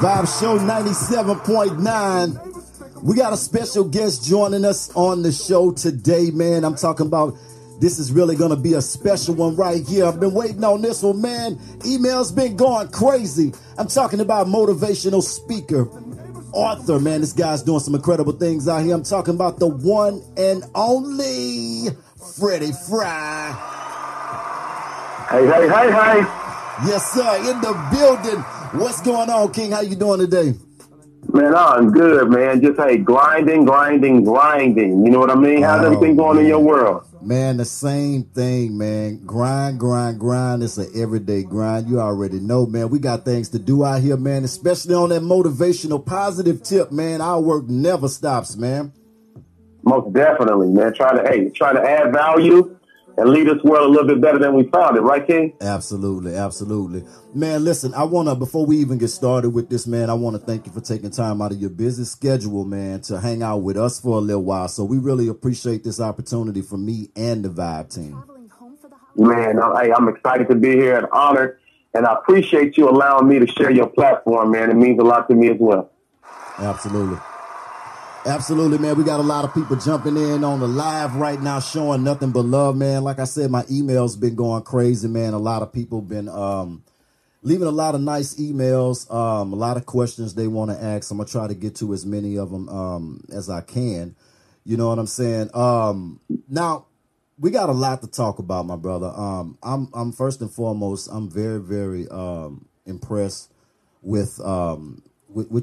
Vibe Show 97.9. We got a special guest joining us on the show today, man. I'm talking about, this is really going to be a special one right here. I've been waiting on this one, man. Emails been going crazy. I'm talking about motivational speaker, author, man. This guy's doing some incredible things out here. I'm talking about the one and only Freddy Frye. Hey, hey, hey, hey. Yes, sir. In the building. What's going on, King? How you doing today? Man, I'm good, man. Just, hey, grinding. You know what I mean? How's everything going in your world? Man, the same thing, man. Grind. It's an everyday grind. You already know, man. We got things to do out here, man, especially on that motivational, positive tip, man. Our work never stops, man. Most definitely, man. Try to add value and lead this world a little bit better than we found it, right, King? Absolutely, absolutely. Man, listen, I want to, before we even get started with this, man, I want to thank you for taking time out of your busy schedule, man, to hang out with us for a little while. So we really appreciate this opportunity from me and the Vibe team. Man, hey, I'm excited to be here and honored, and I appreciate you allowing me to share your platform, man. It means a lot to me as well. Absolutely. Absolutely, man. We got a lot of people jumping in on the live right now, showing nothing but love, man. Like I said, my email's been going crazy, man. A lot of people been leaving a lot of nice emails, a lot of questions they want to ask. I'm going to try to get to as many of them as I can. You know what I'm saying? Now, we got a lot to talk about, my brother. I'm first and foremost, I'm very, very impressed with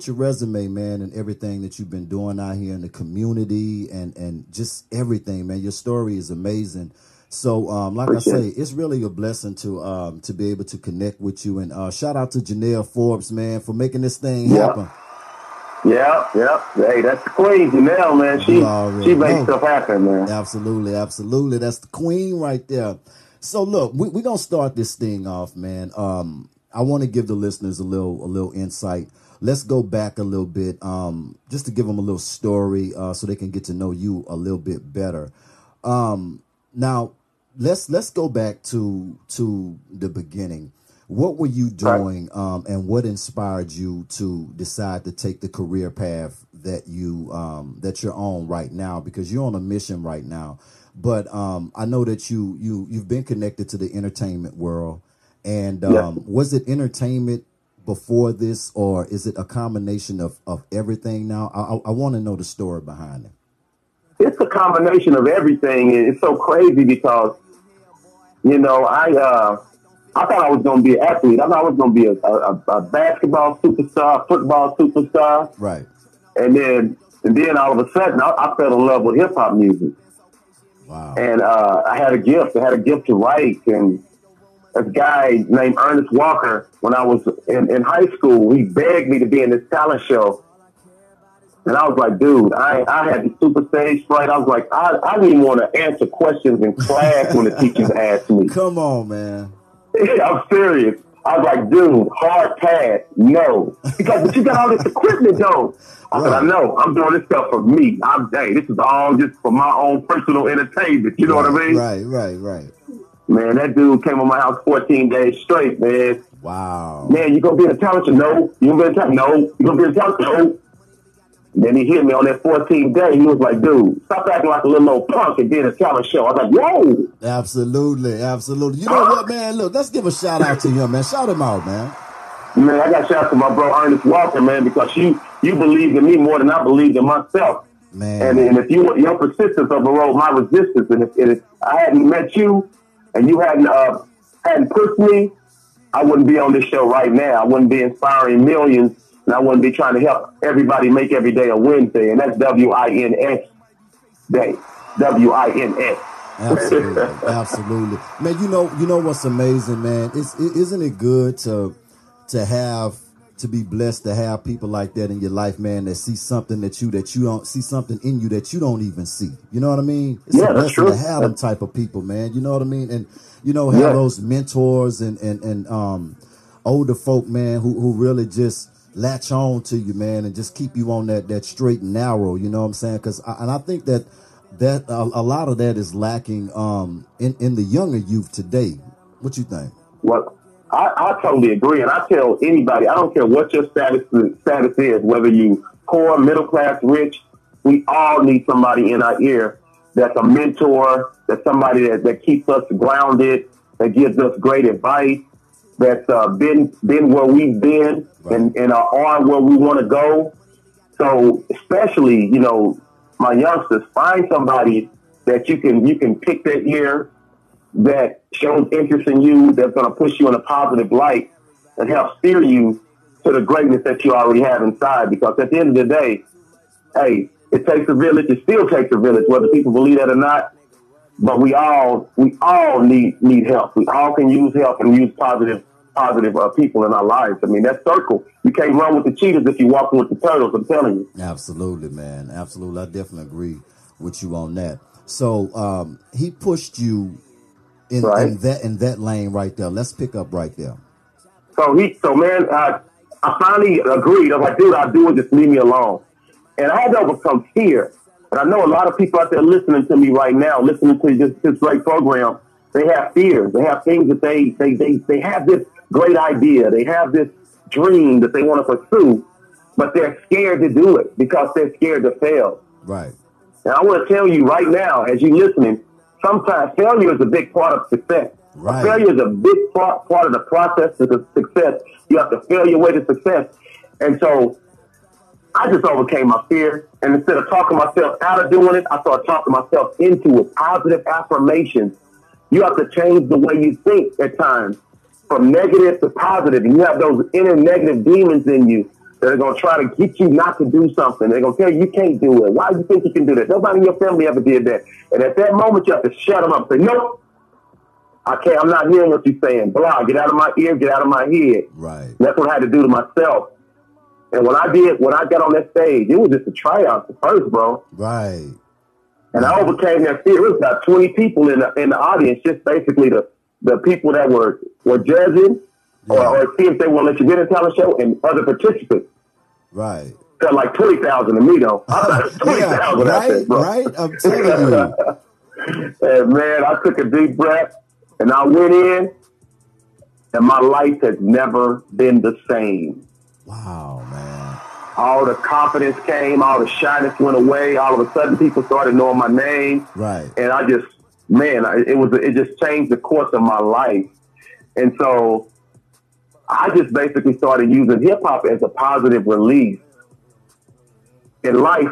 your resume, man, and everything that you've been doing out here in the community and just everything, man. Your story is amazing. So, like I say, it's really a blessing to be able to connect with you. And shout out to Janelle Forbes, man, for making this thing happen. Yeah. Hey, that's the queen, Janelle, man. She makes stuff happen, man. Absolutely. That's the queen right there. So, look, we're going to start this thing off, man. I want to give the listeners a little insight. Let's go back a little bit, just to give them a little story, so they can get to know you a little bit better. Now, let's go back to the beginning. What were you doing, and what inspired you to decide to take the career path that you that you're on right now? Because you're on a mission right now. But I know that you've been connected to the entertainment world, and was it entertainment before this, or is it a combination of everything now? I want to know the story behind it. It's a combination of everything. It's so crazy because, you know, I thought I was going to be an athlete. I thought I was going to be a basketball superstar, football superstar. Right. And then all of a sudden, I fell in love with hip-hop music. Wow. And I had a gift. I had a gift to write, and a guy named Ernest Walker, when I was in high school, he begged me to be in this talent show. And I was like, dude, I had the super stage fright. I was like, I didn't want to answer questions in class when the teachers asked me. Come on, man. I'm serious. I was like, dude, hard pass, no. Because you got all this equipment, though. I said, I know. I'm doing this stuff for me. This is all just for my own personal entertainment. You know what I mean? Right. Man, that dude came on my house 14 days straight, man. Wow. Man, you gonna be a talent show? No. You gonna be a talent? No. You gonna be a talent show? No. Then he hit me on that 14th day. He was like, dude, stop acting like a little old punk and did a talent show. I was like, whoa. Absolutely. You know what, man? Look, let's give a shout out to him, man. Shout him out, man. Man, I got shout out to my bro, Ernest Walker, man, because you believed in me more than I believed in myself. Man. And if your persistence overrode my resistance, and if I hadn't met you, and you hadn't pushed me, I wouldn't be on this show right now. I wouldn't be inspiring millions, and I wouldn't be trying to help everybody make every day a Wednesday, and that's WINS Day. WINS. Absolutely. Man, you know what's amazing, man? Isn't it good to be blessed to have people like that in your life, man, that see something that you don't even see. You know what I mean? It's a blessing to have them type of people, man. You know what I mean? And, you know, have those mentors and older folk, man, who really just latch on to you, man, and just keep you on that straight and narrow. You know what I'm saying? Because I think that a lot of that is lacking in the younger youth today. What you think? Well, I totally agree, and I tell anybody, I don't care what your status is, whether you poor, middle class, rich, we all need somebody in our ear that's a mentor, that's somebody that keeps us grounded, that gives us great advice, that's been where we've been and are where we want to go. So especially, you know, my youngsters, find somebody that you can pick their ear, that shows interest in you, that's going to push you in a positive light and help steer you to the greatness that you already have inside. Because at the end of the day, hey, it takes a village. It still takes a village, whether people believe that or not. But we all need help. We all can use help and use positive people in our lives. I mean, that circle, you can't run with the cheetahs if you're walking with the turtles, I'm telling you. Absolutely, man. Absolutely. I definitely agree with you on that. So he pushed you in that lane right there. Let's pick up right there. So man, I finally agreed. I was like, dude, I'll do it. Just leave me alone. And I had to overcome fear. And I know a lot of people out there listening to me right now, listening to this great program, they have fears. They have things that they have this great idea. They have this dream that they want to pursue, but they're scared to do it because they're scared to fail. Right. And I want to tell you right now, as you're listening, sometimes failure is a big part of success. Right. Failure is a big part of the process to success. You have to fail your way to success. And so I just overcame my fear. And instead of talking myself out of doing it, I started talking myself into it. Positive affirmations. You have to change the way you think at times, from negative to positive. And you have those inner negative demons in you that are going to try to get you not to do something. They're going to tell you, you can't do it. Why do you think you can do that? Nobody in your family ever did that. And at that moment, you have to shut them up and say, nope, I can't. I'm not hearing what you're saying. Blah, get out of my ear, get out of my head. Right. And that's what I had to do to myself. And when I got on that stage, it was just a tryout at first, bro. Right. And I overcame that fear. It was about 20 people in the audience, just basically the people that were judging. Yeah. Or see if they want to let you get a talent show, and other participants. Right. Got like 20,000 to me, though. I thought it was 20,000 out there, bro. Right, I'm telling you. And man, I took a deep breath, and I went in, and my life has never been the same. Wow, man. All the confidence came, all the shyness went away. All of a sudden, people started knowing my name. Right. And I just, man, it just changed the course of my life. And so I just basically started using hip-hop as a positive release. In life,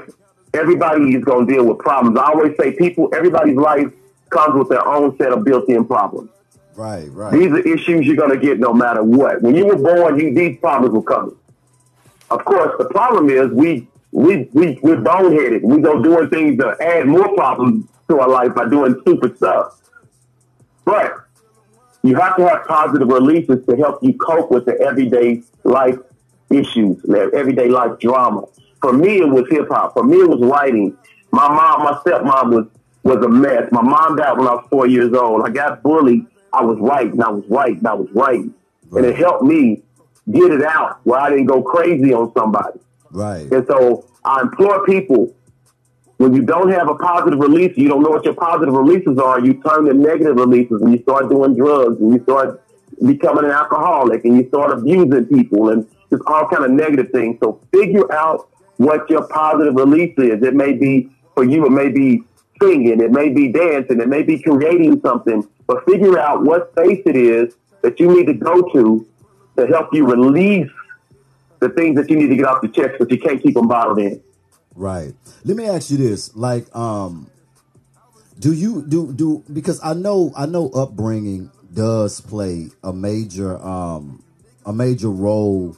everybody is going to deal with problems. I always say everybody's life comes with their own set of built-in problems. Right, right. These are issues you're going to get no matter what. When you were born, these problems were coming. Of course, the problem is we're boneheaded. We go doing things to add more problems to our life by doing stupid stuff. But you have to have positive releases to help you cope with the everyday life issues, everyday life drama. For me, it was hip hop. For me, it was writing. My mom, my stepmom was a mess. My mom died when I was 4 years old. I got bullied. I was writing. I was writing. I was writing. Right. And it helped me get it out where I didn't go crazy on somebody. Right. And so I implore people, when you don't have a positive release, you don't know what your positive releases are, you turn to negative releases and you start doing drugs and you start becoming an alcoholic and you start abusing people and just all kind of negative things. So figure out what your positive release is. It may be for you, it may be singing, it may be dancing, it may be creating something, but figure out what space it is that you need to go to help you release the things that you need to get off your chest, but you can't keep them bottled in. Right. Let me ask you this: like, do you because I know upbringing does play a major role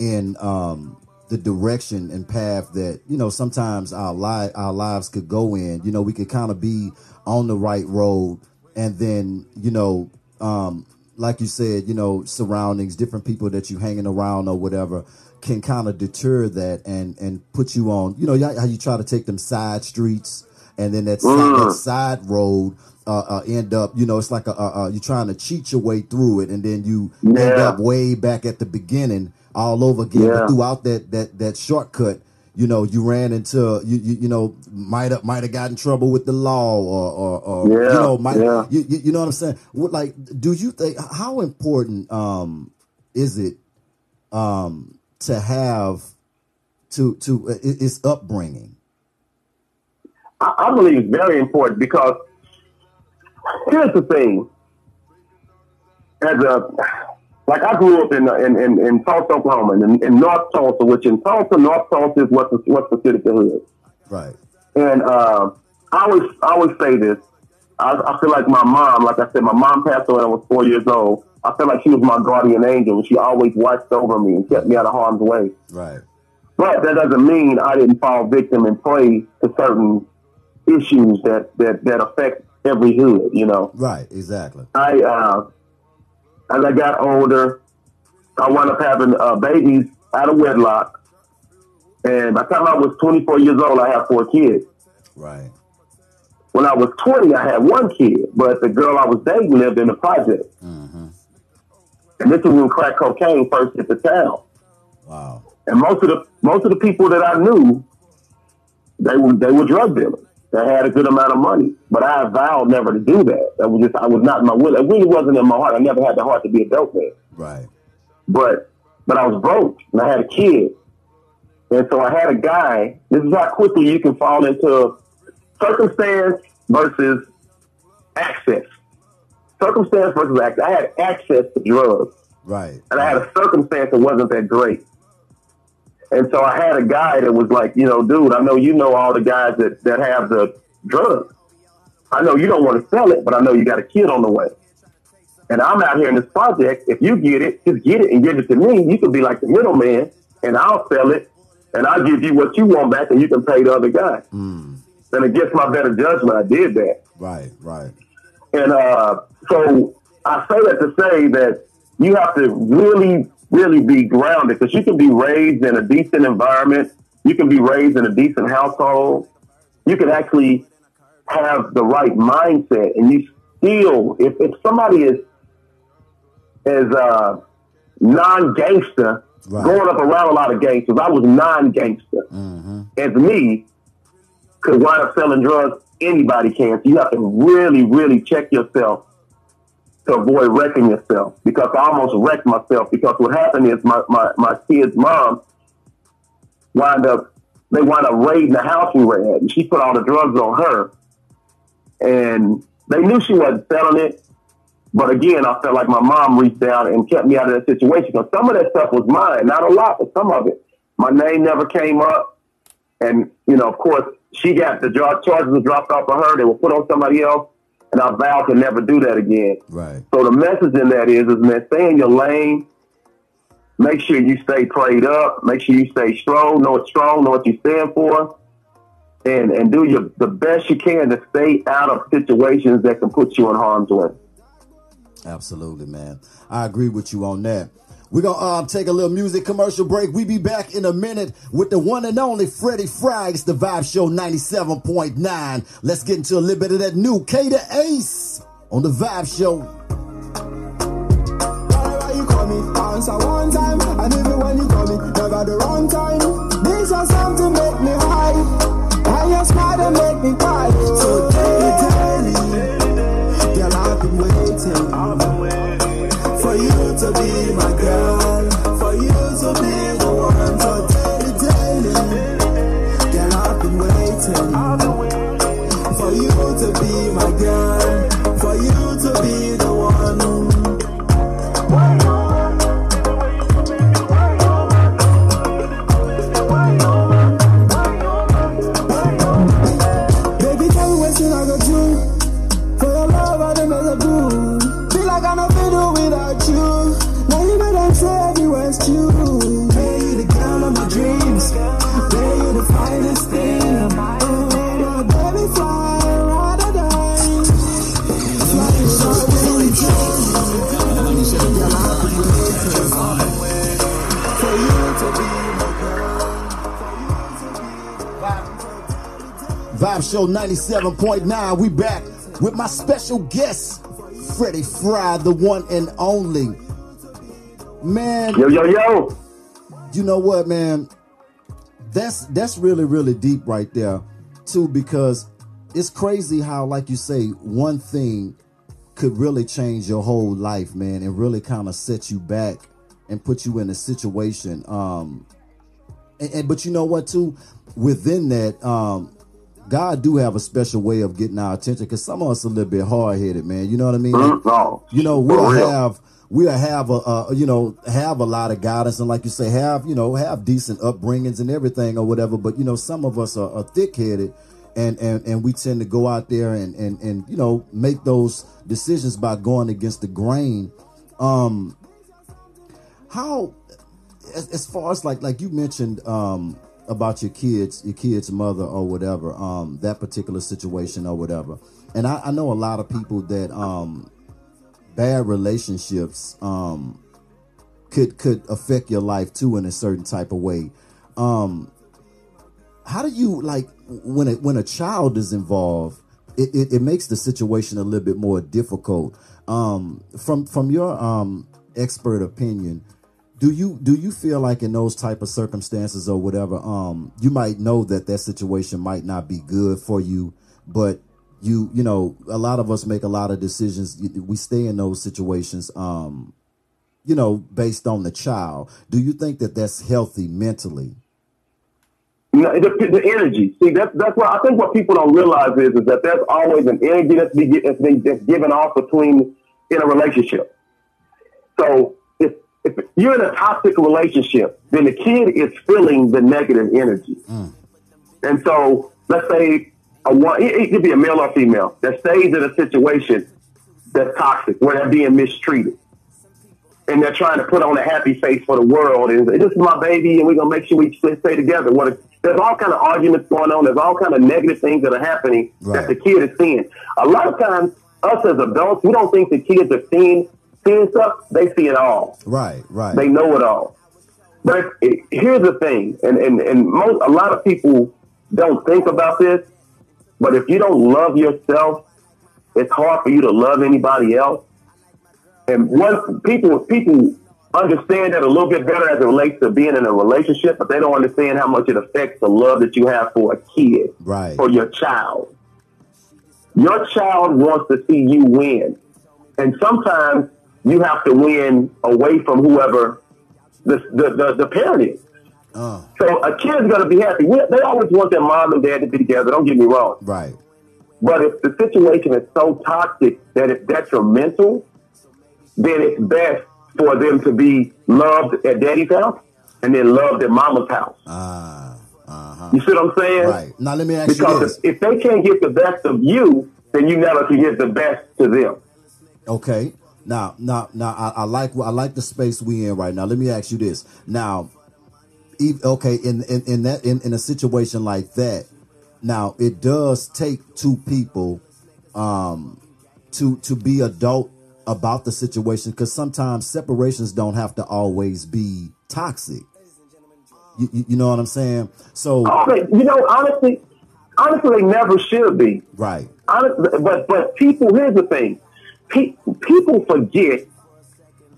in the direction and path that, you know, sometimes our lives could go in. You know, we could kind of be on the right road, and then, you know, like you said, you know, surroundings, different people that you hanging around or whatever, can kind of deter that and put you on, you know, how you try to take them side streets, and then that side road end up, you know, it's like you're trying to cheat your way through it, and then you end up way back at the beginning all over again. But throughout that shortcut, you know, you ran into, you know, might have gotten in trouble with the law, or yeah, you know, you know what I'm saying? Like, do you think, how important is it to have to its upbringing? I believe it's very important, because here's the thing. Like, I grew up in Tulsa, Oklahoma, in North Tulsa, which in Tulsa, North Tulsa is what's the city of the hood. Right. And I always say this. I feel like my mom, like I said, my mom passed away when I was 4 years old. I feel like she was my guardian angel. She always watched over me and kept me out of harm's way. Right. But that doesn't mean I didn't fall victim and prey to certain issues that affect every hood, you know. Right, exactly. As I got older, I wound up having babies out of wedlock. And by the time I was 24 years old, I had 4 kids. Right. When I was 20, I had 1 kid, but the girl I was dating lived in the project. Mm-hmm. And this is when crack cocaine first hit the town. Wow. And most of the people that I knew, they were drug dealers. They had a good amount of money, but I vowed never to do that. That was just, I was not in my will. It really wasn't in my heart. I never had the heart to be a dope man. Right. But I was broke, and I had a kid. And so I had a guy. This is how quickly you can fall into circumstance versus access. Circumstance versus access. I had access to drugs. Right. And I had a circumstance that wasn't that great. And so I had a guy that was like, you know, dude, I know you know all the guys that have the drugs. I know you don't want to sell it, but I know you got a kid on the way. And I'm out here in this project. If you get it, just get it and give it to me. You can be like the middleman, and I'll sell it, and I'll give you what you want back, and you can pay the other guy. Mm. And against my better judgment, I did that. Right, right. And so I say that to say that you have to really be grounded, because you can be raised in a decent environment. You can be raised in a decent household. You can actually have the right mindset, and you still, if somebody is non-gangster, right. Growing up around a lot of gangsters, I was non-gangster. Mm-hmm. And me, because wind up selling drugs, anybody can. So you have to really check yourself to avoid wrecking yourself, because I almost wrecked myself, because what happened is my kid's mom wound up raiding the house we were at, and she put all the drugs on her, and they knew she wasn't selling it. But again, I felt like my mom reached out and kept me out of that situation, because some of that stuff was mine, not a lot, but some of it. My name never came up, and you know, of course, she got the charges were dropped off of her. They were put on somebody else. And I vow to never do that again. Right. So the message in that is, man, stay in your lane. Make sure you stay prayed up. Make sure you stay strong. Know it's strong. Know what you stand for. And do the best you can to stay out of situations that can put you in harm's way. Absolutely, man. I agree with you on that. We're going to take a little music commercial break. We be back in a minute with the one and only Freddy Frye. It's the Vibe Show 97.9. Let's get into a little bit of that new K to Ace on the Vibe Show. Whenever you call me, answer one time. And even when you call me, never the wrong time. These are something make me high. And your smile that make me cry. So daily, girl, I've been waiting. I've been waiting. For you to be my girl, for you to be the one. So daily, girl, I've been waiting. For you to be my girl, for you to be the one. Baby, tell me what you gonna do for your love I don't know the blue. You, play you the girl of my dreams, play you the finest thing. Oh, my baby, fly, ride or die. Fly you so really true. Girl, I've been waiting for you to be my girl. Vibe Show 97.9. We back with my special guest, Freddy Frye, the one and only. Man, yo, you know what, man? That's really, really deep right there, too, because it's crazy how, like you say, one thing could really change your whole life, man, and really kind of set you back and put you in a situation. But you know what, too? Within that, God do have a special way of getting our attention, because some of us are a little bit hard-headed, man. You know what I mean? No. You know, we'll have a lot of guidance, and like you say, have decent upbringings and everything or whatever. But, you know, some of us are thick-headed, and we tend to go out there and you know, make those decisions by going against the grain. As far as like you mentioned about your kid's mother or whatever, that particular situation or whatever. And I know a lot of people that bad relationships could affect your life too in a certain type of way. How do you, like, when a child is involved, it makes the situation a little bit more difficult. From your expert opinion, do you feel like in those type of circumstances or whatever, you might know that situation might not be good for you, but you know, a lot of us make a lot of decisions. We stay in those situations, you know, based on the child. Do you think that's healthy mentally? No, the energy. See, that's what I think. What people don't realize is that there's always an energy that's given off in a relationship. So if you're in a toxic relationship, then the kid is feeling the negative energy. And so let's say it could be a male or female that stays in a situation that's toxic, where they're being mistreated, and they're trying to put on a happy face for the world, and this is my baby, and we're gonna make sure we stay together. There's all kind of arguments going on. There's all kind of negative things that are happening that the kid is seeing. A lot of times, us as adults, we don't think the kids are seeing stuff. They see it all. Right. They know it all. But here's the thing, and a lot of people don't think about this, but if you don't love yourself, it's hard for you to love anybody else. And once people understand that a little bit better as it relates to being in a relationship, but they don't understand how much it affects the love that you have for a kid, for your child. Your child wants to see you win. And sometimes you have to win away from whoever the parent is. So a kid's going to be happy. They always want their mom and dad to be together. Don't get me wrong. Right. But if the situation is so toxic that it's detrimental, then it's best for them to be loved at daddy's house and then loved at mama's house. You see what I'm saying? Right. Now let me ask you this. Because if they can't get the best of you, then you never can get the best to them. Okay. Now, I like the space we in right now. Let me ask you this. Now, okay, in a situation like that, now it does take two people to be adult about the situation, because sometimes separations don't have to always be toxic. You know what I'm saying? So you know, honestly, they never should be. Right. Honestly, but people, here's the thing. People forget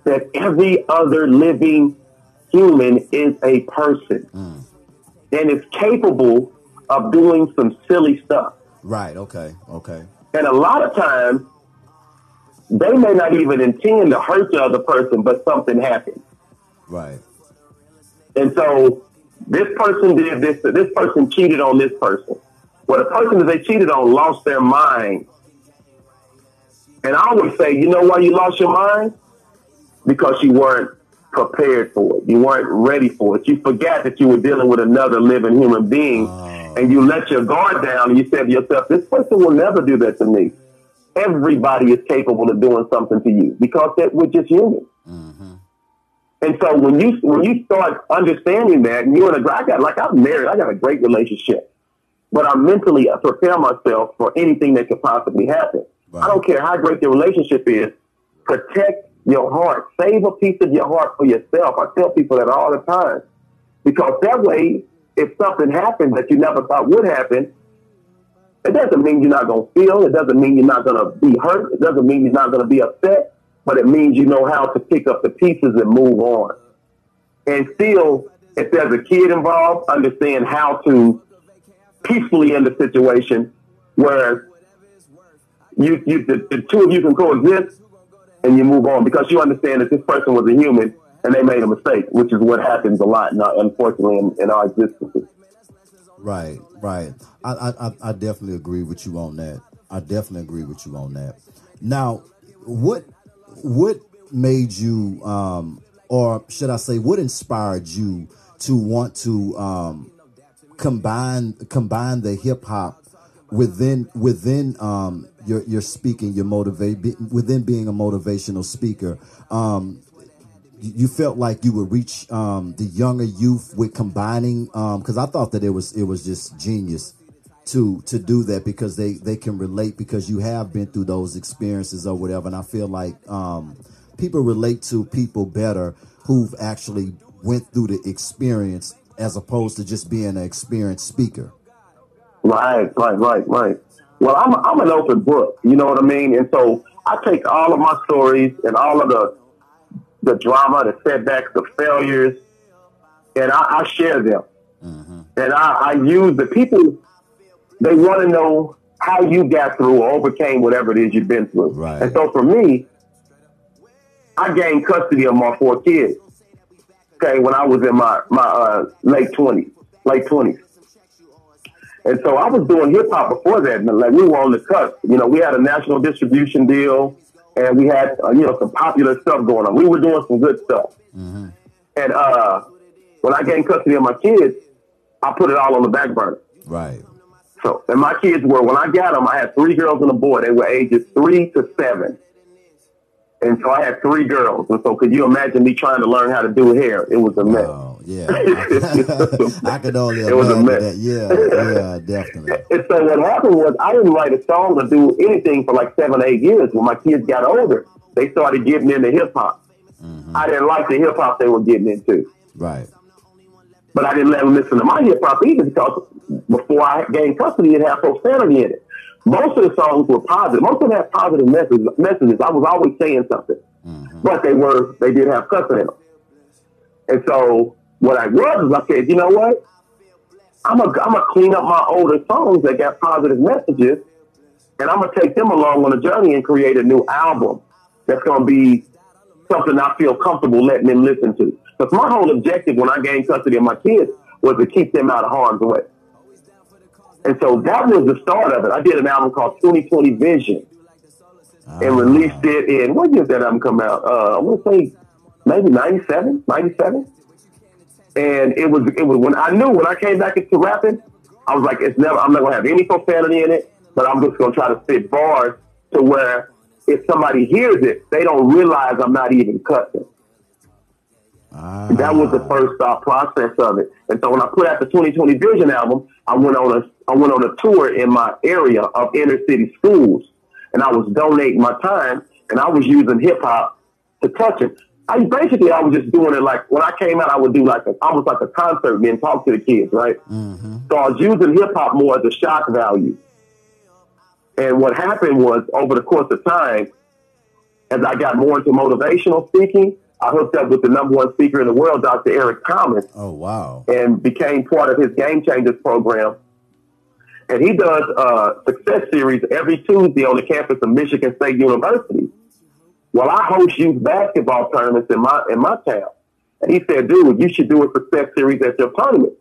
that every other living human is a person and is capable of doing some silly stuff. Right. Okay. And a lot of times they may not even intend to hurt the other person, but something happens. Right. And so this person did this. This person cheated on this person. Well, the person that they cheated on lost their mind. And I always say, you know why you lost your mind? Because you weren't prepared for it. You weren't ready for it. You forgot that you were dealing with another living human being, and you let your guard down, and you said to yourself, this person will never do that to me. Everybody is capable of doing something to you, because we're just human. And so when you start understanding that, and you're in a, I'm married, I got a great relationship, but I mentally prepare myself for anything that could possibly happen. Wow. I don't care how great the relationship is. Protect your heart. Save a piece of your heart for yourself. I tell people that all the time, because that way, if something happens that you never thought would happen, it doesn't mean you're not going to feel. It doesn't mean you're not going to be hurt. It doesn't mean you're not going to be upset, but it means you know how to pick up the pieces and move on and still If there's a kid involved, understand how to peacefully end the situation where the two of you can coexist and you move on, because you understand that this person was a human and they made a mistake, which is what happens a lot, unfortunately, in our existence. Right, right. I definitely agree with you on that. I definitely agree with you on that. Now, what made you, or should I say, what inspired you to want to combine the hip hop within your speaking, within being a motivational speaker? You felt like you would reach the younger youth with combining, because I thought that it was just genius to do that, because they can relate, because you have been through those experiences or whatever. And I feel like people relate to people better who've actually went through the experience, as opposed to just being an experienced speaker. Right. Well, I'm an open book, you know what I mean? And so I take all of my stories and all of the drama, the setbacks, the failures, and I share them. Mm-hmm. And I use the people, they want to know how you got through or overcame whatever it is you've been through. Right. And so for me, I gained custody of my 4 kids, okay, when I was in my late 20s. And so I was doing hip hop before that, and like we were on the cusp. You know, we had a national distribution deal, and we had some popular stuff going on. We were doing some good stuff. Mm-hmm. And when I gained custody of my kids, I put it all on the back burner. Right. So, and my kids were, when I got them, I had 3 girls and a boy. They were ages 3 to 7. And so I had 3 girls. And so could you imagine me trying to learn how to do hair? It was a mess. Oh, yeah. I could only imagine. It was a mess. That. Yeah, definitely. And so what happened was, I didn't write a song or do anything for like 7, 8 years. When my kids got older, they started getting into hip-hop. Mm-hmm. I didn't like the hip-hop they were getting into. Right. But I didn't let them listen to my hip-hop either, because before I gained custody, it had profanity in it. Most of the songs were positive. Most of them had positive messages. I was always saying something. Mm-hmm. But they did have cussing in them. And so what I was is I said, you know what? I'm gonna clean up my older songs that got positive messages, and I'm gonna take them along on a journey and create a new album that's gonna be something I feel comfortable letting them listen to. Because my whole objective when I gained custody of my kids was to keep them out of harm's way. And so that was the start of it. I did an album called 2020 Vision and released it in, what year did that album come out? I want to say maybe 97. And it was when I knew when I came back into rapping, I was like, I'm not going to have any profanity in it, but I'm just going to try to spit bars to where if somebody hears it, they don't realize I'm not even cussing. That was the first thought process of it. And so when I put out the 2020 Vision album, I went on a tour in my area of inner city schools, and I was donating my time, and I was using hip hop to touch it. I was just doing it like when I came out, I would do like almost like a concert and talk to the kids, right? Mm-hmm. So I was using hip hop more as a shock value. And what happened was, over the course of time, as I got more into motivational speaking, I hooked up with the #1 speaker in the world, Dr. Eric Thomas. Oh, wow. And became part of his Game Changers program. And he does success series every Tuesday on the campus of Michigan State University. Well, I host youth basketball tournaments in my town. And he said, dude, you should do a success series at your tournament.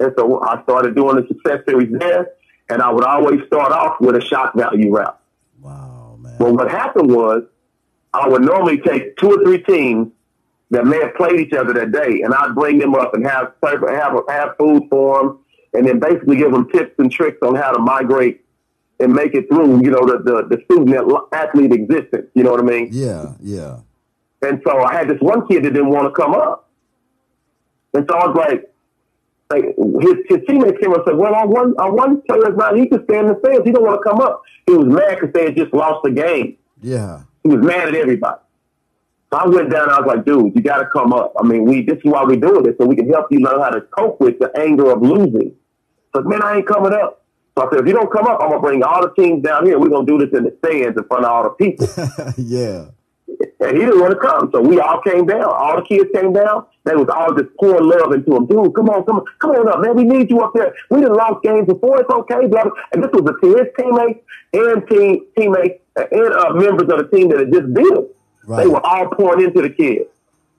And so I started doing the success series there, and I would always start off with a shock value route. Wow, man. Well, what happened was, I would normally take 2 or 3 teams that may have played each other that day, and I'd bring them up and have food for them, and then basically give them tips and tricks on how to migrate and make it through, the student-athlete existence, you know what I mean? Yeah, yeah. And so I had this one kid that didn't want to come up. And so I was like his teammates came up and said, well, our one player's not, he can stand in the stands, he don't want to come up. He was mad because they had just lost the game. Yeah. He was mad at everybody. So I went down and I was like, dude, you got to come up. I mean, this is why we're doing this, so we can help you learn how to cope with the anger of losing. So, man, I ain't coming up. So I said, if you don't come up, I'm going to bring all the teams down here. We're going to do this in the stands in front of all the people. Yeah. And he didn't want to come. So we all came down. All the kids came down. They was all just pouring love into him. Dude, come on up, man. We need you up there. We done lost games before. It's okay, brother. And this was his teammates and teammates and members of the team that had just beat him. Right. They were all pouring into the kids.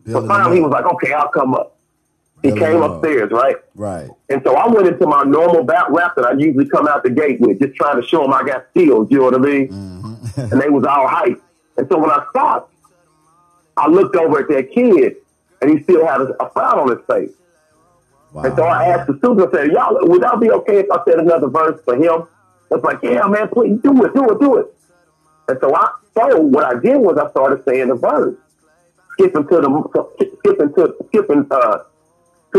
So finally he was like, okay, I'll come up. He came upstairs, right? Right. And so I went into my normal bat rap that I usually come out the gate with, just trying to show them I got skills, you know what I mean? Mm-hmm. And they was all hyped. And so when I stopped, I looked over at that kid, and he still had a frown on his face. Wow. And so I asked the students, I said, y'all, would that be okay if I said another verse for him? I was like, yeah, man, please, do it. And so what I did was I started saying the verse, skipping to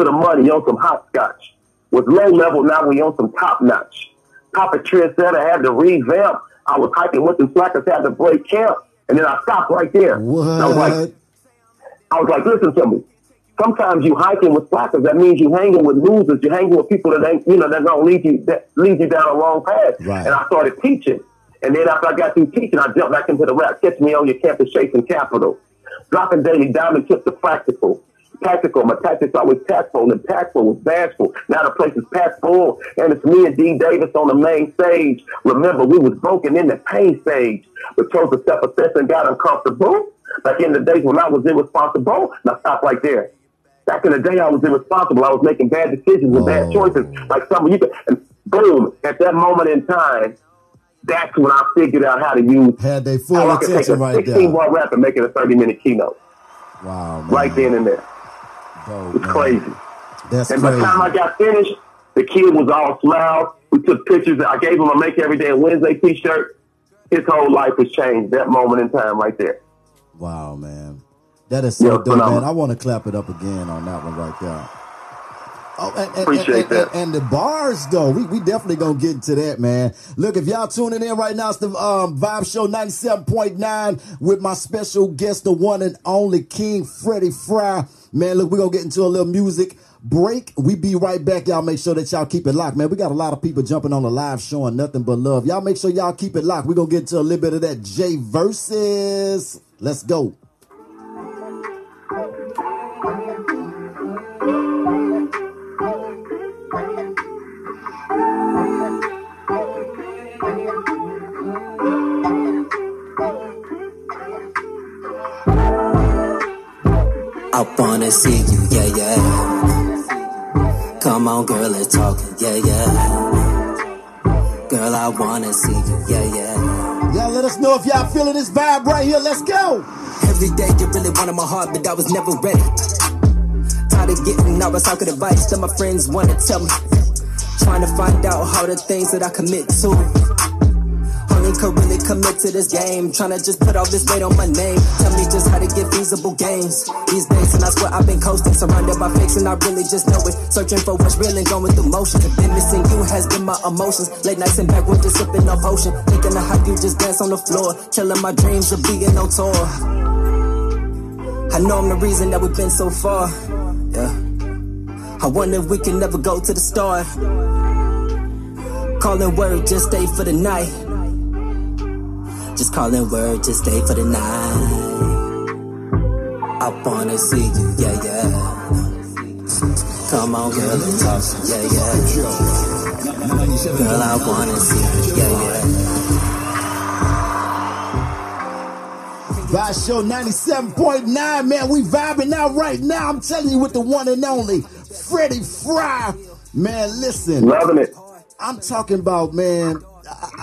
the money on some hopscotch. Was low level, now we on some top notch. Papa Trendsetter had to revamp. I was hiking with them slackers, had to break camp. And then I stopped right there. What? I was like, listen to me. Sometimes you hiking with slackers. That means you hanging with losers. You hanging with people that ain't, that gonna lead you down a wrong path. Right. And I started teaching. And then after I got through teaching, I jumped back into the rap. Catch me on your campus, chasing capital, dropping daily diamond tips to practical. Tactical, my tactics always tactful, and impactful was bashful. Now the place is packed full, and it's me and D. Davis on the main stage. Remember, we was broken in the pain stage, but chose to self-assess and got uncomfortable. Back in the days when I was irresponsible, now stop right there. Back in the day, I was irresponsible. I was making bad decisions and bad choices. Like some of you, and boom, at that moment in time, that's when I figured out how to use. Had they full how I could take a 16-bar rap and make it a 30-minute keynote. Wow, man. Right then and there. Oh, it's crazy. That's and by the time I got finished, the kid was all smiles. We took pictures. I gave him a Make Every Day Wednesday t-shirt. His whole life was changed that moment in time right there. Wow, man. That is so dope, man. I want to clap it up again on that one right there. Oh, and appreciate that. And the bars, though, we definitely going to get into that, man. Look, if y'all tuning in right now, it's the Vibe Show 97.9 with my special guest, the one and only King Freddy Frye. Man, look, we're going to get into a little music break. We be right back. Y'all make sure that y'all keep it locked, man. We got a lot of people jumping on the live showing nothing but love. Y'all make sure y'all keep it locked. We're going to get into a little bit of that J Versus. Let's go. I wanna see you, yeah, yeah. Come on, girl, let's talk, yeah, yeah. Girl, I wanna see you, yeah, yeah. Y'all let us know if y'all feeling this vibe right here, let's go. Every day you really wanted my heart, but I was never ready. Tired of getting all the talking advice that my friends wanna tell me. Trying to find out all the things that I commit to. Could really commit to this game. Tryna just put all this weight on my name. Tell me just how to get feasible gains these days, and that's what I've been coasting. Surrounded by fakes and I really just know it. Searching for what's real and going through motions. Been missing you has been my emotions. Late nights and back with just sipping off ocean. Thinking of how you just dance on the floor. Killing my dreams of being on tour. I know I'm the reason that we've been so far. Yeah, I wonder if we can never go to the start. Calling word, just stay for the night. Just calling word to stay for the night. I wanna see you, yeah, yeah. Come on, girl, let's talk, yeah, yeah. Girl, I wanna see you, yeah, yeah. Vibe Show 97.9, man, we vibing out right now. I'm telling you, with the one and only Freddy Frye. Man, listen. Loving it. I'm talking about, man. I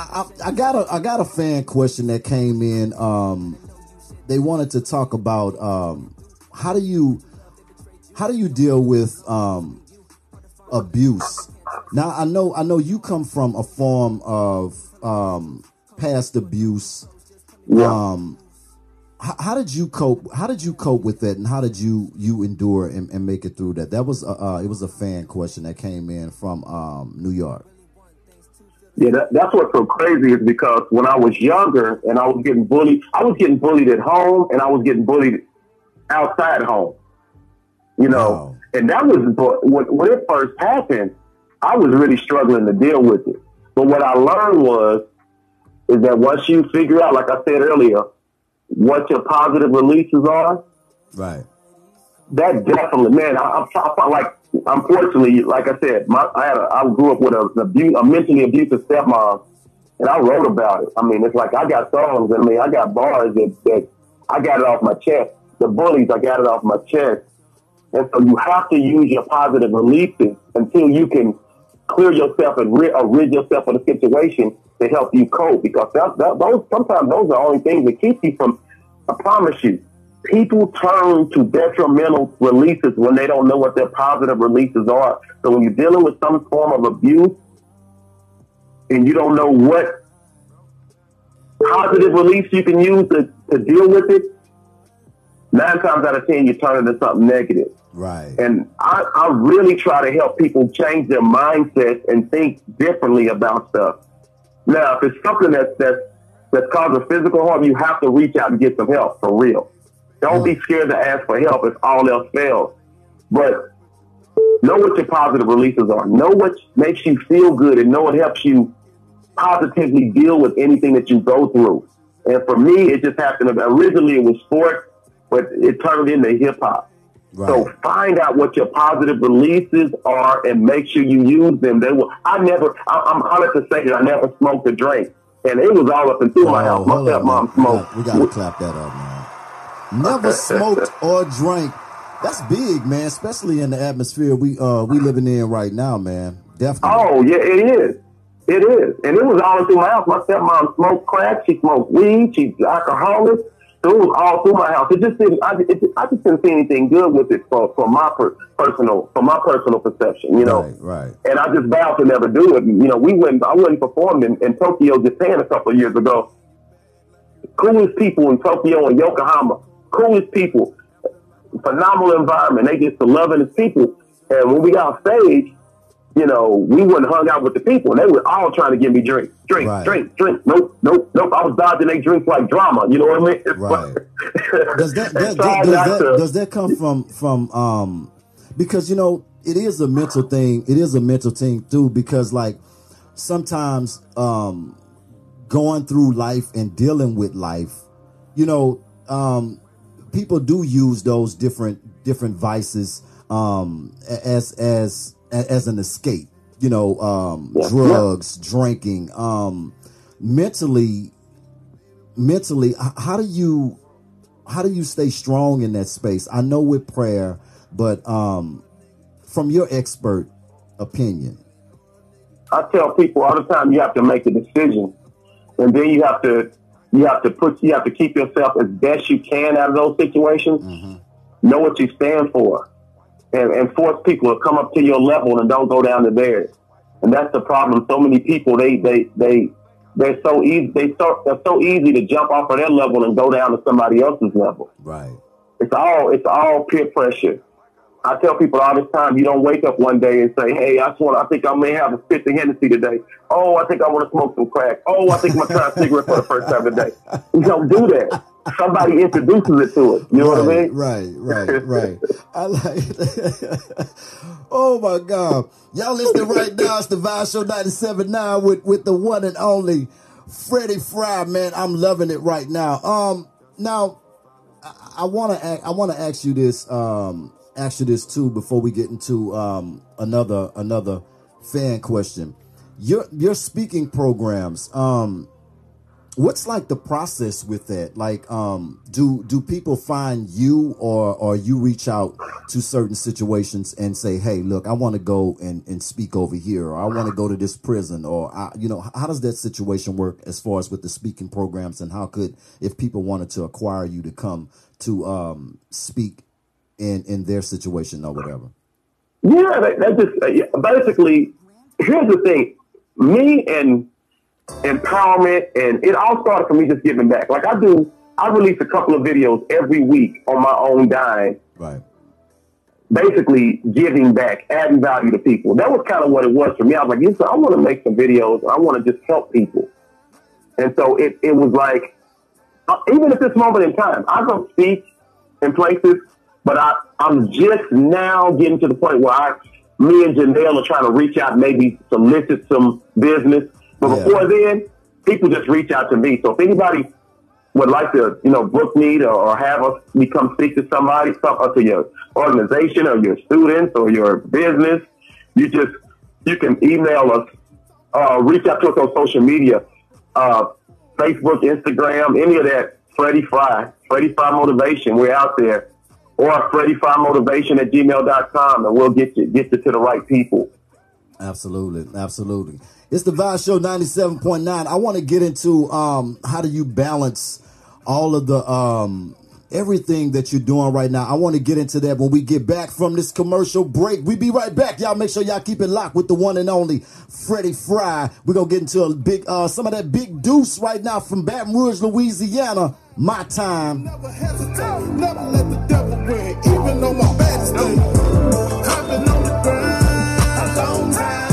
got a fan question that came in. They wanted to talk about how do you deal with abuse? Now I know you come from a form of past abuse. Yeah. How did you cope with that, and how did you endure and make it through that? That was it was a fan question that came in from New York. Yeah, that's what's so crazy, is because when I was younger and I was getting bullied at home, and I was getting bullied outside home, wow. And that was, when it first happened, I was really struggling to deal with it. But what I learned was, is that once you figure out, like I said earlier, what your positive releases are. Right. That definitely, man. Unfortunately, like I said, I grew up with a mentally abusive stepmom, and I wrote about it. I mean, it's like I got songs. I mean, I got bars that I got it off my chest. The bullies, I got it off my chest. And so you have to use your positive releases until you can clear yourself and rid yourself of the situation to help you cope. Because sometimes those are the only things that keep you from. I promise you, people turn to detrimental releases when they don't know what their positive releases are. So when you're dealing with some form of abuse and you don't know what positive release you can use to deal with it, 9 times out of 10, you turn into something negative. Right. And I really try to help people change their mindset and think differently about stuff. Now, if it's something that's causing physical harm, you have to reach out and get some help, for real. Don't be scared to ask for help if all else fails. But know what your positive releases are. Know what makes you feel good and know what helps you positively deal with anything that you go through. And for me, it just happened. Originally, it was sports, but it turned into hip-hop. Right. So find out what your positive releases are and make sure you use them. I'm honored to say that I never smoked a drink. And it was all up and through my house. My stepmom smoked. We got to clap that up, man. Never smoked or drank. That's big, man, especially in the atmosphere we living in right now, man. Definitely. Oh, yeah, it is. It is. And it was all through my house. My stepmom smoked crack. She smoked weed. She's alcoholic. It was all through my house. I just didn't see anything good with it from my personal perception, you know. Right, right. And I just vowed to never do it. You know, I went and performed in Tokyo, Japan a couple of years ago. Coolest people in Tokyo and Yokohama. Coolest people. Phenomenal environment. They just loving the people. And when we got off stage, you know, we wouldn't hung out with the people, and they were all trying to give me drinks. Drink, right. drink. Nope, nope, nope. I was dodging they drinks like drama. You know what I mean? Right. Does that come from because, you know, it is a mental thing. It is a mental thing too, because like sometimes going through life and dealing with life, you know, people do use those different vices as an escape, you know, drugs, drinking, mentally, how do you stay strong in that space? I know with prayer, but, from your expert opinion, I tell people all the time, you have to make a decision, and then you have to keep yourself as best you can out of those situations. Mm-hmm. Know what you stand for. And force people to come up to your level and don't go down to theirs. And that's the problem. So many people, they're so easy to jump off of their level and go down to somebody else's level. Right. It's all peer pressure. I tell people all this time, you don't wake up one day and say, hey, I think I may have a fifth of Hennessy today. Oh, I think I want to smoke some crack. Oh, I think I'm trying a cigarette for the first time today. You don't do that. Somebody introduces it to us. You know what I mean? Right. I like it. Oh, my God. Y'all listening right now. It's the Vibe Show 97.9 with the one and only Freddy Frye, man. I'm loving it right now. Now, I want to ask you this too before we get into another fan question. Your speaking programs, what's like the process with that? Like, do people find you or you reach out to certain situations and say, hey, look, I want to go and speak over here, or I want to go to this prison, or how does that situation work as far as with the speaking programs, and how could, if people wanted to acquire you to come to speak in their situation or whatever? Yeah, basically, here's the thing, me and empowerment, and it all started for me just giving back. Like I release a couple of videos every week on my own dime. Right. Basically giving back, adding value to people. That was kind of what it was for me. I was like, I want to make some videos. I want to just help people. And so it was like, even at this moment in time, I don't speak in places, but I'm just now getting to the point where me and Janelle are trying to reach out, maybe solicit some business. But before then, people just reach out to me. So if anybody would like to, you know, book me or have us become speak to somebody, to your organization or your students or your business, you can email us, reach out to us on social media, Facebook, Instagram, any of that. Freddy Frye Motivation. We're out there, or Freddy Frye Motivation at gmail.com, and we'll get you to the right people. Absolutely. Absolutely. It's the Vibe Show 97.9. I want to get into how do you balance all of the everything that you're doing right now. I want to get into that when we get back from this commercial break. We'll be right back. Y'all make sure y'all keep it locked with the one and only Freddy Frye. We're going to get into a big some of that big deuce right now from Baton Rouge, Louisiana. My time. Never hesitate. Never let the devil win. Even on my baddest day. Hopping on the grind. Long time.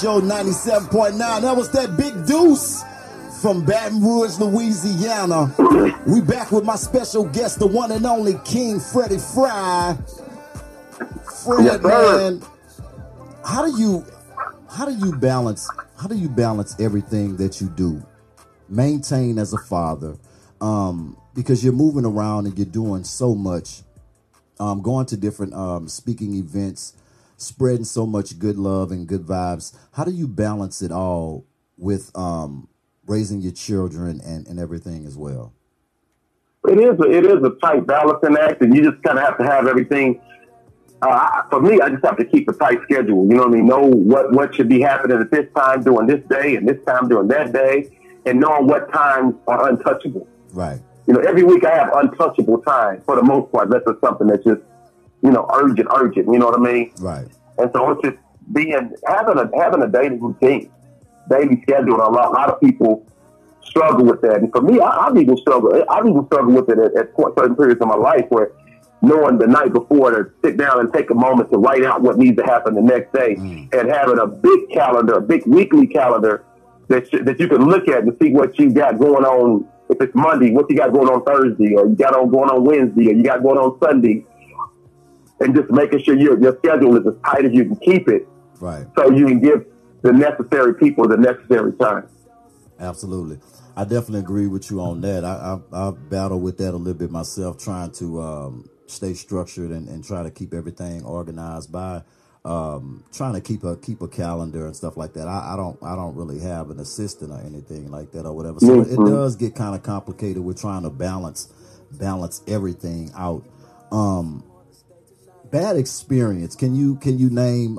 Show 97.9. That was that big deuce from Baton Rouge, Louisiana. We back with my special guest, the one and only King Freddy Frye. Fred, yes, man, how do you balance everything that you do? Maintain as a father, because you're moving around and you're doing so much, going to different speaking events, spreading so much good love and good vibes. How do you balance it all with raising your children and everything as well? It is a tight balancing act, and you just kind of have to have everything. For me, I just have to keep a tight schedule. You know what I mean? Know what should be happening at this time during this day and this time during that day, and knowing what times are untouchable. Right. You know, every week I have untouchable time for the most part. That's just something that's just, you know, urgent, you know what I mean? Right. And so it's just having a daily routine, daily schedule. And a lot of people struggle with that. And for me, I've even struggled with it at certain periods of my life, where knowing the night before to sit down and take a moment to write out what needs to happen the next day, and having a big calendar, a big weekly calendar that you can look at and see what you got going on. If it's Monday, what you got going on Thursday, or you got on going on Wednesday, or you got going on Sunday. And just making sure your schedule is as tight as you can keep it, right? So you can give the necessary people the necessary time. Absolutely, I definitely agree with you on that. I battle with that a little bit myself, trying to stay structured and try to keep everything organized by trying to keep a calendar and stuff like that. I don't really have an assistant or anything like that or whatever, so It does get kind of complicated with trying to balance everything out. Bad experience. Can you name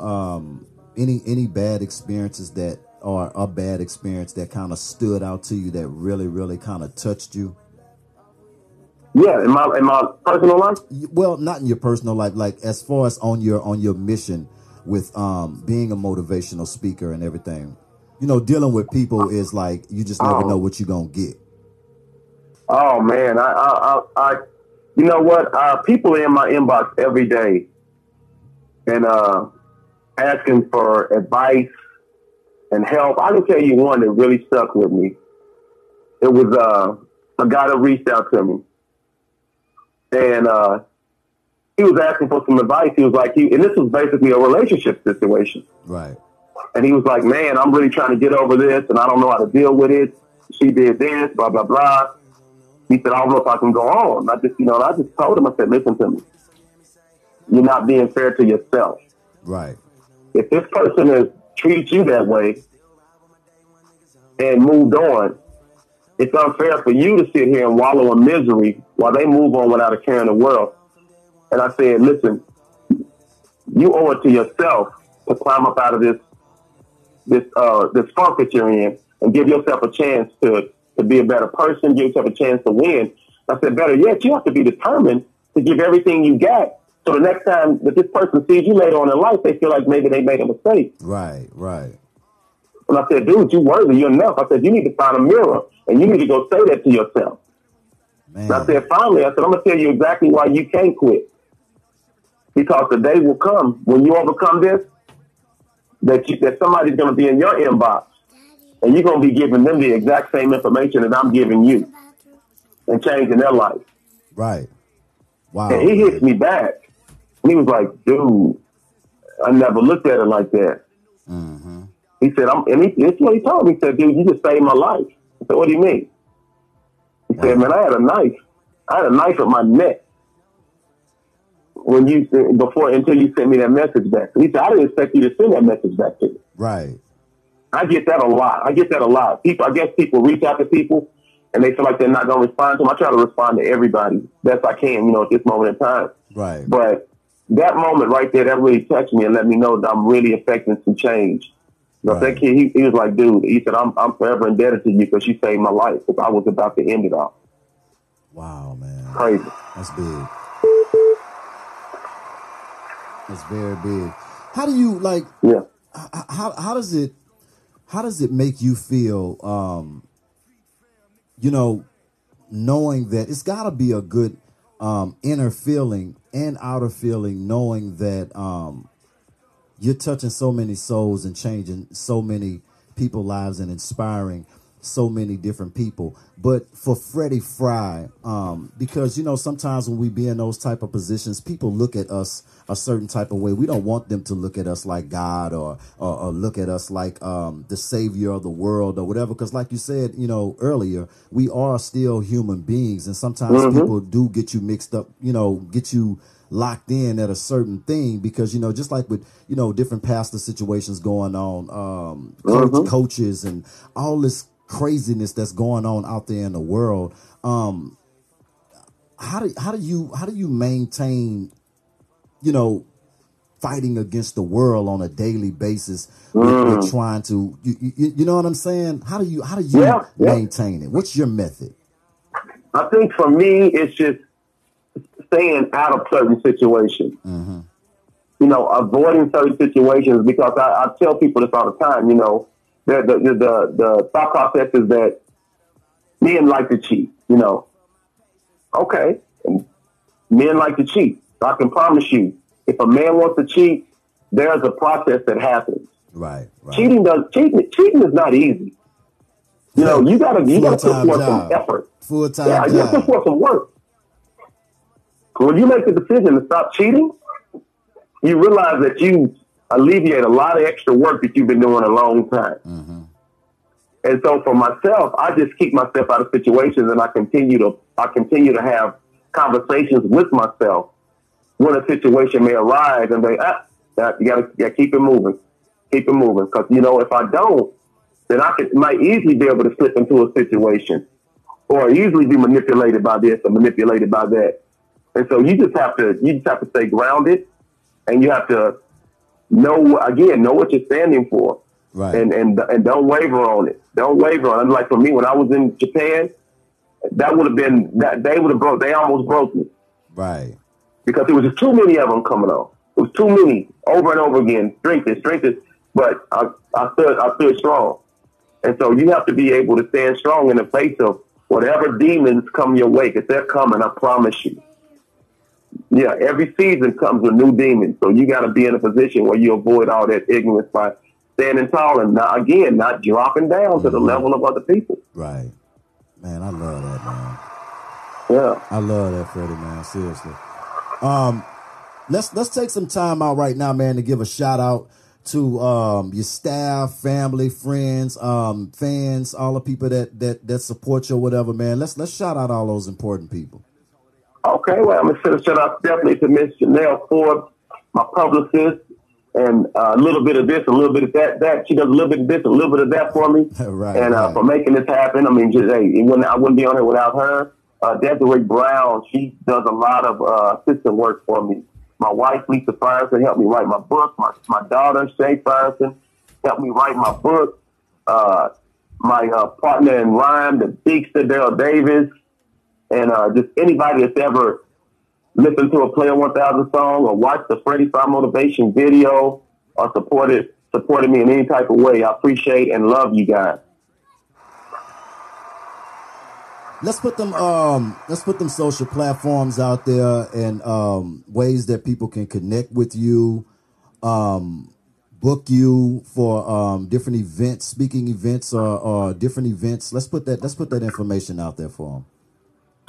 any bad experiences that are a bad experience that kind of stood out to you that really, really kind of touched you? Yeah, in my personal life. Well, not in your personal life. Like as far as on your mission with being a motivational speaker and everything. You know, dealing with people is like you just never know what you're gonna get. Oh man, I you know what? People are in my inbox every day and asking for advice and help. I can tell you one that really stuck with me. It was a guy that reached out to me, and he was asking for some advice. He was like, and this was basically a relationship situation, right? And he was like, "Man, I'm really trying to get over this, and I don't know how to deal with it. She did this, blah blah blah." He said, I don't know if I can go on. I just, you know, I just told him, I said, listen to me. You're not being fair to yourself. Right. If this person has treated you that way and moved on, it's unfair for you to sit here and wallow in misery while they move on without a care in the world. And I said, listen, you owe it to yourself to climb up out of this funk that you're in and give yourself a chance to be a better person, give yourself a chance to win. I said, better yet, you have to be determined to give everything you got. So the next time that this person sees you later on in life, they feel like maybe they made a mistake. Right, right. And I said, dude, you're worthy, you're enough. I said, you need to find a mirror, and you need to go say that to yourself. Man. And I said, finally, I said, I'm going to tell you exactly why you can't quit. Because the day will come when you overcome this, that somebody's going to be in your inbox, and you're going to be giving them the exact same information that I'm giving you and changing their life. Right. Wow. And he hits me back. And he was like, dude, I never looked at it like that. Mm-hmm. He said, it's what he told me. He said, dude, you just saved my life. I said, what do you mean? He said, man, I had a knife. I had a knife at my neck until you sent me that message back. So he said, I didn't expect you to send that message back to me. Right. I get that a lot. People, I guess people reach out to people and they feel like they're not going to respond to them. I try to respond to everybody best I can, you know, at this moment in time. Right. But that moment right there, that really touched me and let me know that I'm really affecting some change. Right. That kid, he was like, dude, he said, I'm forever indebted to you because you saved my life because I was about to end it all. Wow, man. Crazy. That's big. That's very big. How do you like? Yeah. How does it make you feel? You know, knowing that it's got to be a good inner feeling and outer feeling, knowing that you're touching so many souls and changing so many people's lives and inspiring so many different people. But for Freddy Frye, because, you know, sometimes when we be in those type of positions, people look at us a certain type of way. We don't want them to look at us like God or look at us like the savior of the world or whatever. Because like you said, you know, earlier, we are still human beings. And sometimes people do get you mixed up, you know, get you locked in at a certain thing because, you know, just like with, you know, different pastor situations going on, coaches and all this craziness that's going on out there in the world. How do you maintain, you know, fighting against the world on a daily basis? With trying to, you know what I'm saying? How do you maintain it? What's your method? I think for me, it's just staying out of certain situations. Mm-hmm. You know, avoiding certain situations because I tell people this all the time. You know. The thought process is that men like to cheat, you know. Okay, men like to cheat. I can promise you, if a man wants to cheat, there's a process that happens. Right. Cheating is not easy. You know, you gotta put forth some effort. Full-time job. You gotta put forth some work. When you make the decision to stop cheating, you realize that you alleviate a lot of extra work that you've been doing a long time. Mm-hmm. And so for myself, I just keep myself out of situations and I continue to have conversations with myself when a situation may arise and you gotta keep it moving. Keep it moving. Cause you know, if I don't, then I might easily be able to slip into a situation or easily be manipulated by this or manipulated by that. And so you just have to stay grounded and you have to know what you're standing for, right? And don't waver on it. Don't waver on it. Like for me, when I was in Japan, they almost broke me, right? Because it was just too many of them coming on. It was too many over and over again. Drink this. But I stood strong, and so you have to be able to stand strong in the face of whatever demons come your way. Because they're coming, I promise you. Yeah, every season comes with new demons, so you got to be in a position where you avoid all that ignorance by standing tall and not dropping down to the level of other people. Right, man. I love that, man. Yeah, I love that, Freddy, man. Seriously, let's take some time out right now, man, to give a shout out to your staff, family, friends, fans, all the people that support you or whatever, man. Let's shout out all those important people. Okay, well, I'm going to shout out definitely to Miss Janelle Forbes, my publicist, and a little bit of this, a little bit of that. She does a little bit of this, a little bit of that for me. Right, and right. For making this happen. I mean, just, hey, I wouldn't be on here without her. Desiree Brown, she does a lot of assistant work for me. My wife, Lisa Frierson, helped me write my book. My daughter, Shay Frierson, helped me write my book. My partner in rhyme, the Bigster, Daryl Davis, and just anybody that's ever listened to a Player 1000 song or watched the Freddy Frye motivation video or supported me in any type of way. I appreciate and love you guys. Let's put them social platforms out there and ways that people can connect with you, book you for different events, speaking events or different events. Let's put that information out there for them.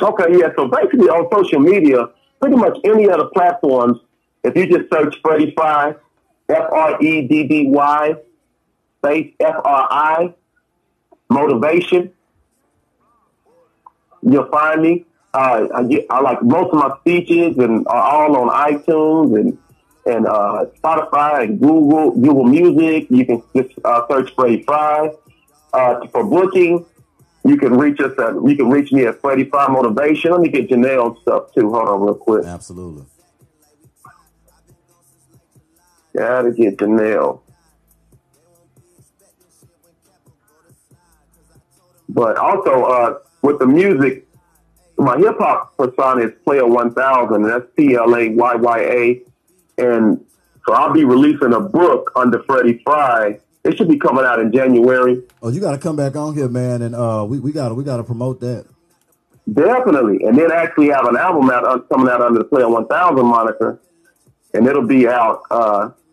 Okay, yeah. So basically, on social media, pretty much any other platforms, if you just search Freddy Frye, Freddy, space Fri, motivation, you'll find me. I like most of my speeches and are all on iTunes and Spotify and Google Music. You can just search Freddy Frye. For booking, you can reach us. You can reach me at Freddy Frye Motivation. Let me get Janelle's stuff too. Hold on, real quick. Absolutely. Gotta get Janelle. But also, with the music, my hip hop persona is Player 1000, and that's PLAYYA. And so I'll be releasing a book under Freddy Frye. It should be coming out in January. Oh, you got to come back on here, man, and we got to promote that. Definitely, and then actually have an album out coming out under the Player 1000 moniker, and it'll be out.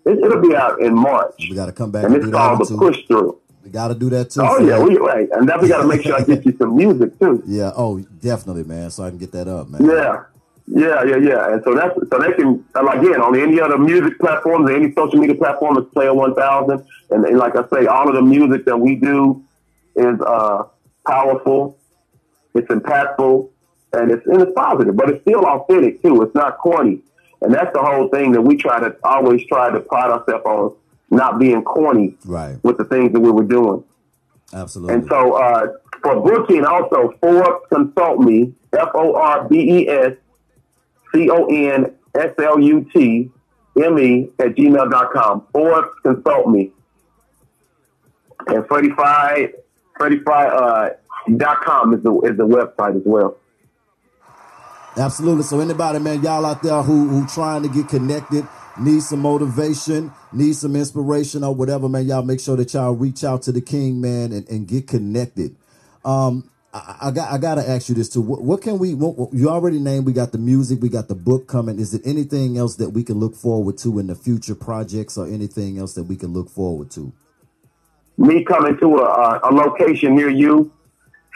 It'll be out in March. We got to come back, and it's called The Push Through. We got to do that too. Oh yeah, we right, and then we got to make sure I get you some music too. Yeah. Oh, definitely, man. So I can get that up, man. Yeah. And so they can, again, on any other music platforms, or any social media platform, is Player 1000. And like I say, all of the music that we do is powerful, it's impactful, and it's positive, but it's still authentic too. It's not corny, and that's the whole thing that we always try to pride ourselves on. Not being corny with the things that we were doing. Absolutely. And so for booking, also, Forbes Consult Me, ForbesConsultMe@gmail.com. Forbes Consult Me. And FreddyFrye.com is the website as well. Absolutely. So anybody, man, y'all out there who trying to get connected, need some motivation, need some inspiration or whatever, man, y'all make sure that y'all reach out to the king, man, and get connected. I gotta ask you this too. What can we? You already named. We got the music. We got the book coming. Is there anything else that we can look forward to in the future, projects or anything else that we can look forward to? Me coming to a location near you,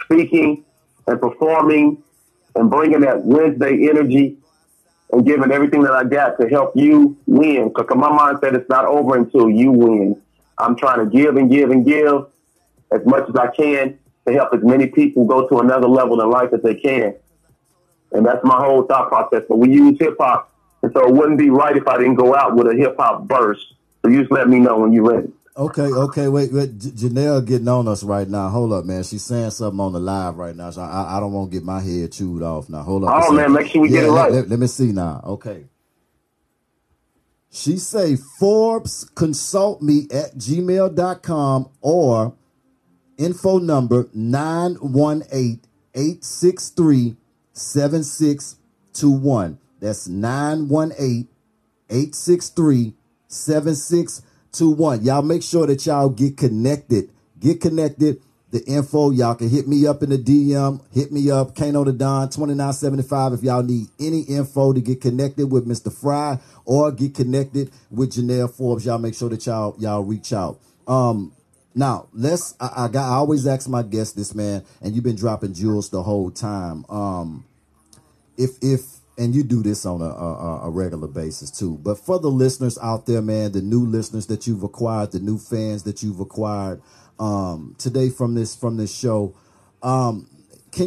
speaking and performing, and bringing that Wednesday energy. And giving everything that I got to help you win. Because my mindset is not over until you win. I'm trying to give and give and give as much as I can to help as many people go to another level in life as they can. And that's my whole thought process. But we use hip-hop. And so it wouldn't be right if I didn't go out with a hip-hop burst. So you just let me know when you're ready. Okay, wait. Janelle getting on us right now. Hold up, man. She's saying something on the live right now. So I don't want to get my head chewed off now. Hold up. Oh, man, make sure we get it right. Let me see now. Okay. She say Forbes Consult Me at gmail.com or info number 918-863-7621. That's 918-863-7621. 2-1. Y'all make sure that y'all get connected. Get connected. The info, y'all can hit me up in the DM. Hit me up, Kano the Don, 2975. If y'all need any info to get connected with Mr. Frye or get connected with Janelle Forbes, y'all make sure that y'all reach out. Now, I always ask my guests this, man, and you've been dropping jewels the whole time. If And you do this on a regular basis, too. But for the listeners out there, man, the new listeners that you've acquired, the new fans that you've acquired today from this show, can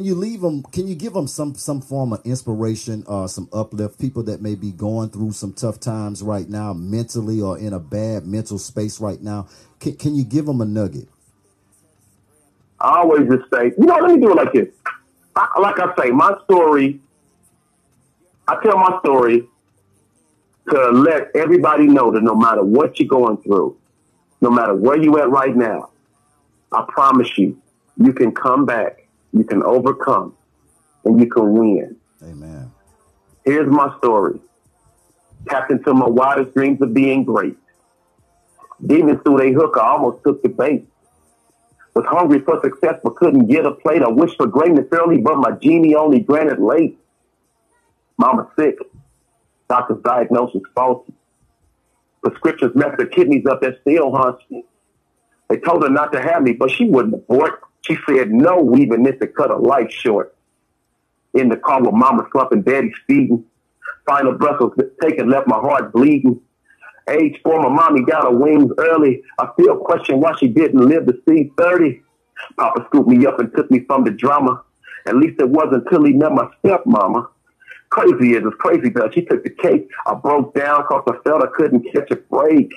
you leave them? Can you give them some form of inspiration, some uplift? People that may be going through some tough times right now mentally or in a bad mental space right now. Can you give them a nugget? I always just say, you know, let me do it like this. Like I say, my story... I tell my story to let everybody know that no matter what you're going through, no matter where you at right now, I promise you, you can come back, you can overcome, and you can win. Amen. Here's my story. Tapped into my wildest dreams of being great. Demons through they hook, I almost took the bait. Was hungry for success, but couldn't get a plate. I wished for greatness early, but my genie only granted late. Mama sick. Doctor's diagnosis faulty. Prescriptions messed her kidneys up and still haunts me. They told her not to have me, but she wouldn't abort. She said no, leaving this to cut her life short. In the car with Mama slumping, Daddy's feeding. Final breath was taken, left my heart bleeding. Age 4, my mommy got her wings early. I still question why she didn't live to see 30. Papa scooped me up and took me from the drama. At least it wasn't until he met my stepmama. Crazy as it's crazy, but she took the cake. I broke down because I felt I couldn't catch a break.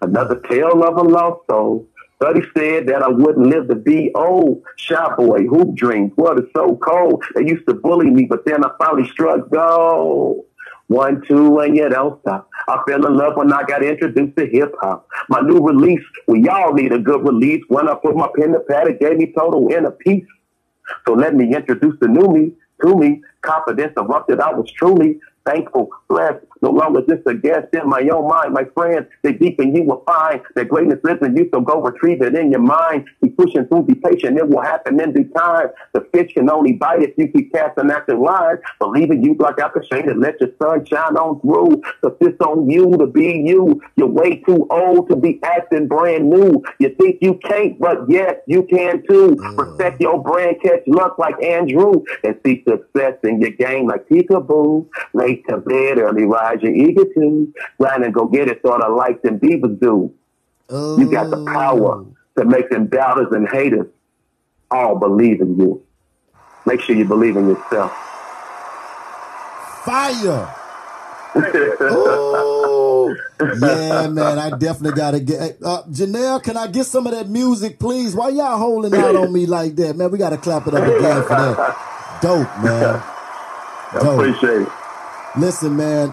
Another tale of a lost soul. 30 said that I wouldn't live to be old. Shy boy, hoop dreams, blood is so cold. They used to bully me, but then I finally struck gold. 1, 2, and you don't stop. I fell in love when I got introduced to hip-hop. My new release, we all need a good release. When I put my pen to pad, it gave me total inner peace. So let me introduce the new me to me. Confidence erupted. I was truly thankful, blessed, no longer just a guest in my own mind. My friends, they deepen you will find that greatness lives in you, so go retrieve it in your mind. Keep pushing through, be patient, it will happen in due time. The fish can only bite if you keep casting out the line. Believe in you like out the shade and let your sun shine on through. So it's on you to be you. You're way too old to be acting brand new. You think you can't, but yes, you can too. Protect your brand, catch luck like Andrew, and see success in your game like peekaboo. Late to bed, early rise, you're eager to grind and go get it, sort of like them beavers do. Oh. You got the power to make them doubters and haters all believe in you. Make sure you believe in yourself. Fire. Oh, yeah, man, I definitely gotta get Janelle, can I get some of that music, please? Why y'all holding out on me like that, man? We gotta clap it up again for that. Dope, man. Dope. I appreciate it. Listen, man,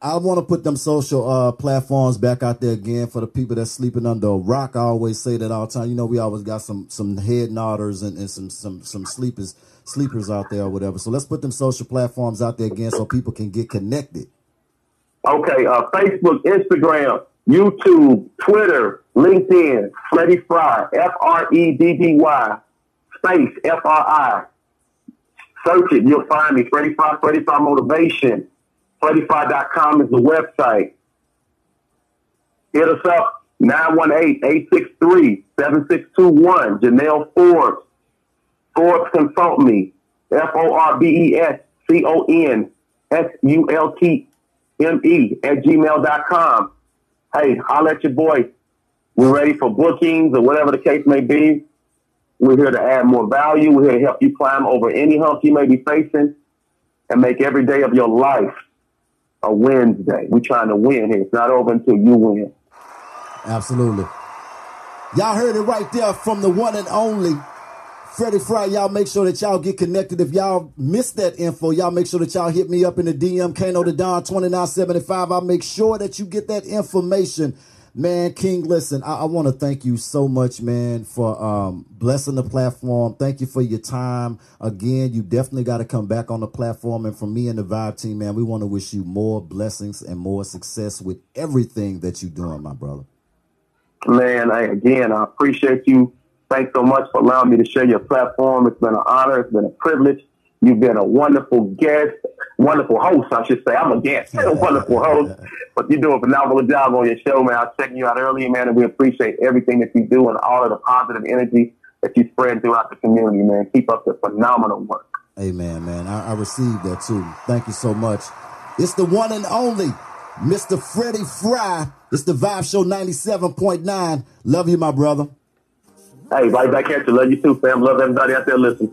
I want to put them social platforms back out there again for the people that's sleeping under a rock. I always say that all the time. You know, we always got some head nodders and some sleepers out there or whatever. So let's put them social platforms out there again so people can get connected. Okay, Facebook, Instagram, YouTube, Twitter, LinkedIn, Freddy Frye, F-R-E-D-D-Y, space, F-R-I. Search it, you'll find me. Freddy Frye, Freddy Frye Motivation. FreddyFrye.com is the website. Hit us up, 918-863-7621. Janelle Forbes. Forbes Consult Me. ForbesConsultMe @gmail.com. Hey, holler at your boy. We're ready for bookings or whatever the case may be. We're here to add more value. We're here to help you climb over any hump you may be facing and make every day of your life a Wednesday. We're trying to win here. It's not over until you win. Absolutely. Y'all heard it right there from the one and only Freddy Frye. Y'all make sure that y'all get connected. If y'all missed that info, y'all make sure that y'all hit me up in the DM, Kano the Don 2975. I'll make sure that you get that information. Man, King, listen, I want to thank you so much, man, for blessing the platform. Thank you for your time. Again, you definitely got to come back on the platform. And from me and the Vibe team, man, we want to wish you more blessings and more success with everything that you're doing, my brother. Man, I appreciate you. Thanks so much for allowing me to share your platform. It's been an honor. It's been a privilege. You've been a wonderful guest, wonderful host, I should say. I'm a guest, a wonderful host. But you do a phenomenal job on your show, man. I was checking you out earlier, man, and we appreciate everything that you do and all of the positive energy that you spread throughout the community, man. Keep up the phenomenal work. Amen, man. I received that too. Thank you so much. It's the one and only Mr. Freddy Frye. It's the Vibe Show 97.9. Love you, my brother. Hey, right back at you. Love you too, fam. Love everybody out there listening.